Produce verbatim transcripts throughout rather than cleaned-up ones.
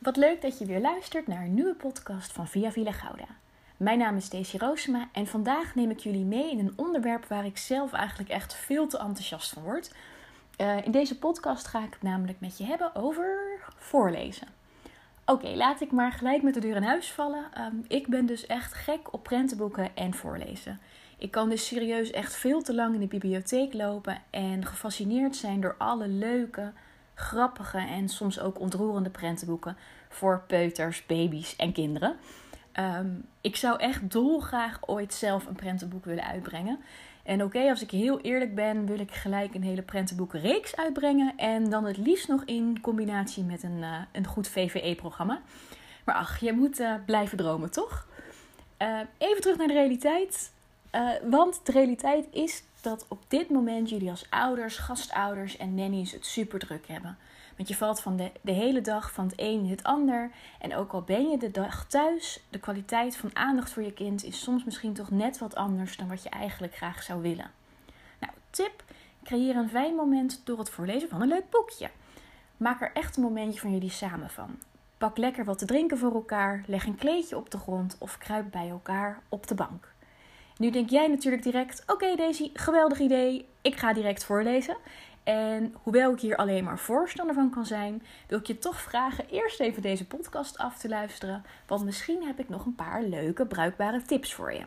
Wat leuk dat je weer luistert naar een nieuwe podcast van Via Villa Gouda. Mijn naam is Desi Roosema en vandaag neem ik jullie mee in een onderwerp waar ik zelf eigenlijk echt veel te enthousiast van word. Uh, in deze podcast ga ik het namelijk met je hebben over voorlezen. Oké, okay, laat ik maar gelijk met de deur in huis vallen. Um, ik ben dus echt gek op prentenboeken en voorlezen. Ik kan dus serieus echt veel te lang in de bibliotheek lopen en gefascineerd zijn door alle leuke, grappige en soms ook ontroerende prentenboeken voor peuters, baby's en kinderen. Um, ik zou echt dolgraag ooit zelf een prentenboek willen uitbrengen. En oké, okay, als ik heel eerlijk ben, wil ik gelijk een hele prentenboekenreeks uitbrengen. En dan het liefst nog in combinatie met een, uh, een goed V V E-programma. Maar ach, je moet uh, blijven dromen, toch? Uh, even terug naar de realiteit. Uh, want de realiteit is dat op dit moment jullie als ouders, gastouders en nannies het super druk hebben. Want je valt van de, de hele dag van het een het ander. En ook al ben je de dag thuis, de kwaliteit van aandacht voor je kind is soms misschien toch net wat anders dan wat je eigenlijk graag zou willen. Nou, tip: creëer een fijn moment door het voorlezen van een leuk boekje. Maak er echt een momentje van jullie samen van. Pak lekker wat te drinken voor elkaar, leg een kleedje op de grond of kruip bij elkaar op de bank. Nu denk jij natuurlijk direct: oké okay, Daisy, geweldig idee, ik ga direct voorlezen. En hoewel ik hier alleen maar voorstander van kan zijn, wil ik je toch vragen eerst even deze podcast af te luisteren. Want misschien heb ik nog een paar leuke, bruikbare tips voor je.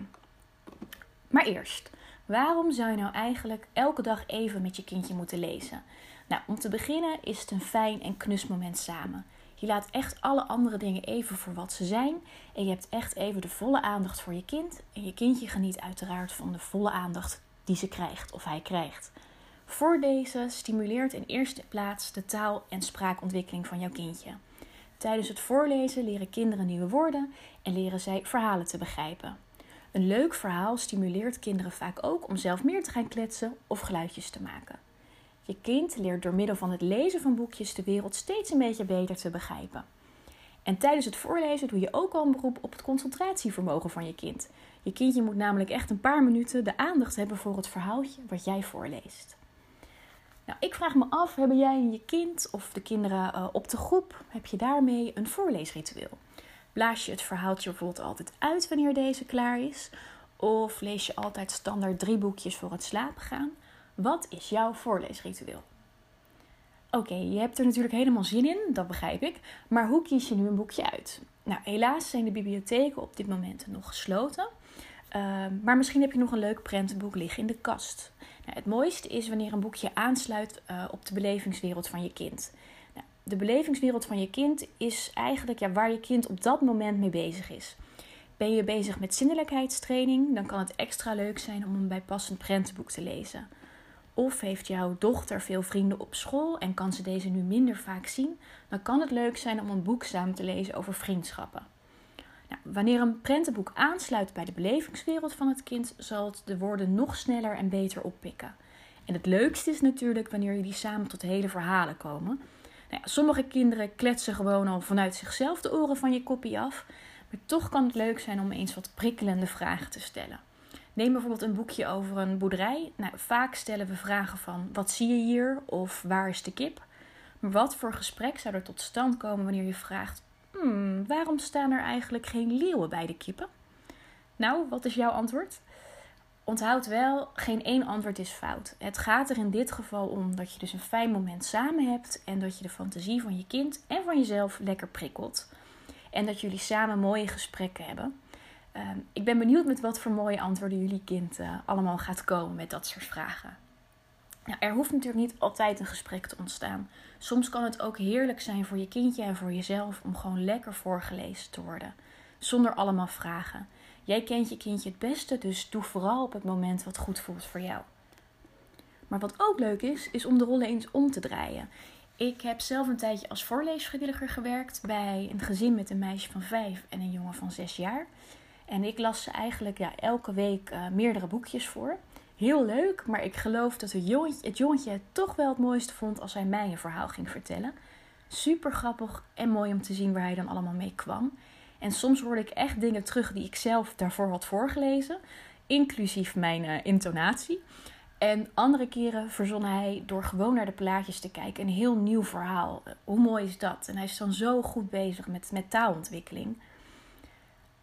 Maar eerst, waarom zou je nou eigenlijk elke dag even met je kindje moeten lezen? Nou, om te beginnen is het een fijn en knus moment samen. Je laat echt alle andere dingen even voor wat ze zijn. En je hebt echt even de volle aandacht voor je kind. En je kindje geniet uiteraard van de volle aandacht die ze krijgt of hij krijgt. Voor deze stimuleert in eerste plaats de taal- en spraakontwikkeling van jouw kindje. Tijdens het voorlezen leren kinderen nieuwe woorden en leren zij verhalen te begrijpen. Een leuk verhaal stimuleert kinderen vaak ook om zelf meer te gaan kletsen of geluidjes te maken. Je kind leert door middel van het lezen van boekjes de wereld steeds een beetje beter te begrijpen. En tijdens het voorlezen doe je ook al een beroep op het concentratievermogen van je kind. Je kindje moet namelijk echt een paar minuten de aandacht hebben voor het verhaaltje wat jij voorleest. Nou, ik vraag me af, hebben jij en je kind of de kinderen uh, op de groep, heb je daarmee een voorleesritueel? Blaas je het verhaaltje bijvoorbeeld altijd uit wanneer deze klaar is? Of lees je altijd standaard drie boekjes voor het slapen gaan? Wat is jouw voorleesritueel? Oké, okay, je hebt er natuurlijk helemaal zin in, dat begrijp ik. Maar hoe kies je nu een boekje uit? Nou, helaas zijn de bibliotheken op dit moment nog gesloten. Uh, maar misschien heb je nog een leuk prentenboek liggen in de kast. Nou, het mooiste is wanneer een boekje aansluit uh, op de belevingswereld van je kind. Nou, de belevingswereld van je kind is eigenlijk ja, waar je kind op dat moment mee bezig is. Ben je bezig met zinnelijkheidstraining, dan kan het extra leuk zijn om een bijpassend prentenboek te lezen. Of heeft jouw dochter veel vrienden op school en kan ze deze nu minder vaak zien, dan kan het leuk zijn om een boek samen te lezen over vriendschappen. Nou, wanneer een prentenboek aansluit bij de belevingswereld van het kind, zal het de woorden nog sneller en beter oppikken. En het leukste is natuurlijk wanneer jullie samen tot hele verhalen komen. Nou ja, sommige kinderen kletsen gewoon al vanuit zichzelf de oren van je koppie af, maar toch kan het leuk zijn om eens wat prikkelende vragen te stellen. Neem bijvoorbeeld een boekje over een boerderij. Nou, vaak stellen we vragen van: wat zie je hier? Of waar is de kip? Maar wat voor gesprek zou er tot stand komen wanneer je vraagt: hmm, waarom staan er eigenlijk geen leeuwen bij de kippen? Nou, wat is jouw antwoord? Onthoud wel, geen één antwoord is fout. Het gaat er in dit geval om dat je dus een fijn moment samen hebt en dat je de fantasie van je kind en van jezelf lekker prikkelt. En dat jullie samen mooie gesprekken hebben. Uh, ik ben benieuwd met wat voor mooie antwoorden jullie kind uh, allemaal gaat komen met dat soort vragen. Nou, er hoeft natuurlijk niet altijd een gesprek te ontstaan. Soms kan het ook heerlijk zijn voor je kindje en voor jezelf om gewoon lekker voorgelezen te worden. Zonder allemaal vragen. Jij kent je kindje het beste, dus doe vooral op het moment wat goed voelt voor jou. Maar wat ook leuk is, is om de rollen eens om te draaien. Ik heb zelf een tijdje als voorleesvrijwilliger gewerkt bij een gezin met een meisje van vijf en een jongen van zes jaar. En ik las ze eigenlijk ja, elke week uh, meerdere boekjes voor. Heel leuk, maar ik geloof dat het jongetje, het jongetje het toch wel het mooiste vond als hij mij een verhaal ging vertellen. Super grappig en mooi om te zien waar hij dan allemaal mee kwam. En soms hoorde ik echt dingen terug die ik zelf daarvoor had voorgelezen. Inclusief mijn uh, intonatie. En andere keren verzon hij door gewoon naar de plaatjes te kijken een heel nieuw verhaal. Hoe mooi is dat? En hij is dan zo goed bezig met, met taalontwikkeling.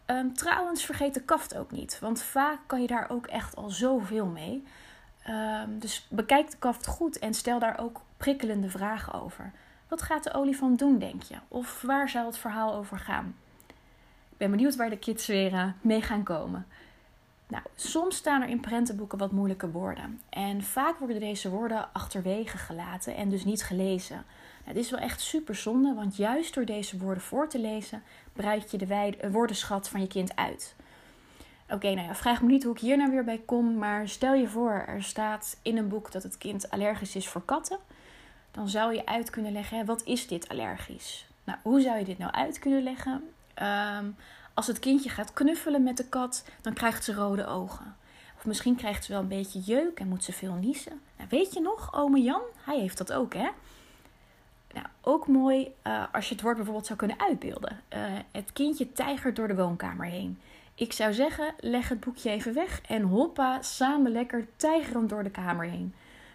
Um, trouwens, vergeet de kaft ook niet. Want vaak kan je daar ook echt al zoveel mee. Um, dus bekijk de kaft goed en stel daar ook prikkelende vragen over. Wat gaat de olifant doen, denk je? Of waar zou het verhaal over gaan? Ik ben benieuwd waar de kids weer uh, mee gaan komen. Nou, soms staan er in prentenboeken wat moeilijke woorden. En vaak worden deze woorden achterwege gelaten en dus niet gelezen. Nou, dit is wel echt super zonde, want juist door deze woorden voor te lezen breid je de wijde woordenschat van je kind uit. Oké, okay, nou ja, vraag me niet hoe ik hier nou weer bij kom, maar stel je voor er staat in een boek dat het kind allergisch is voor katten. Dan zou je uit kunnen leggen, hè, wat is dit allergisch? Nou, hoe zou je dit nou uit kunnen leggen? Um, Als het kindje gaat knuffelen met de kat, dan krijgt ze rode ogen. Of misschien krijgt ze wel een beetje jeuk en moet ze veel niezen. Nou, weet je nog, ome Jan? Hij heeft dat ook, hè? Nou, ook mooi uh, als je het woord bijvoorbeeld zou kunnen uitbeelden. Uh, het kindje tijgert door de woonkamer heen. Ik zou zeggen, leg het boekje even weg en hoppa, samen lekker tijgerend door de kamer heen.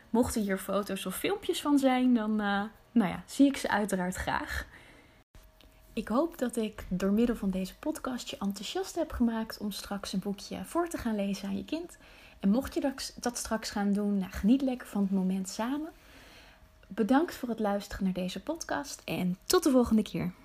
Mochten hier foto's of filmpjes van zijn, dan uh, nou ja, zie ik ze uiteraard graag. Ik hoop dat ik door middel van deze podcast je enthousiast heb gemaakt om straks een boekje voor te gaan lezen aan je kind. En mocht je dat straks gaan doen, nou, geniet lekker van het moment samen. Bedankt voor het luisteren naar deze podcast en tot de volgende keer.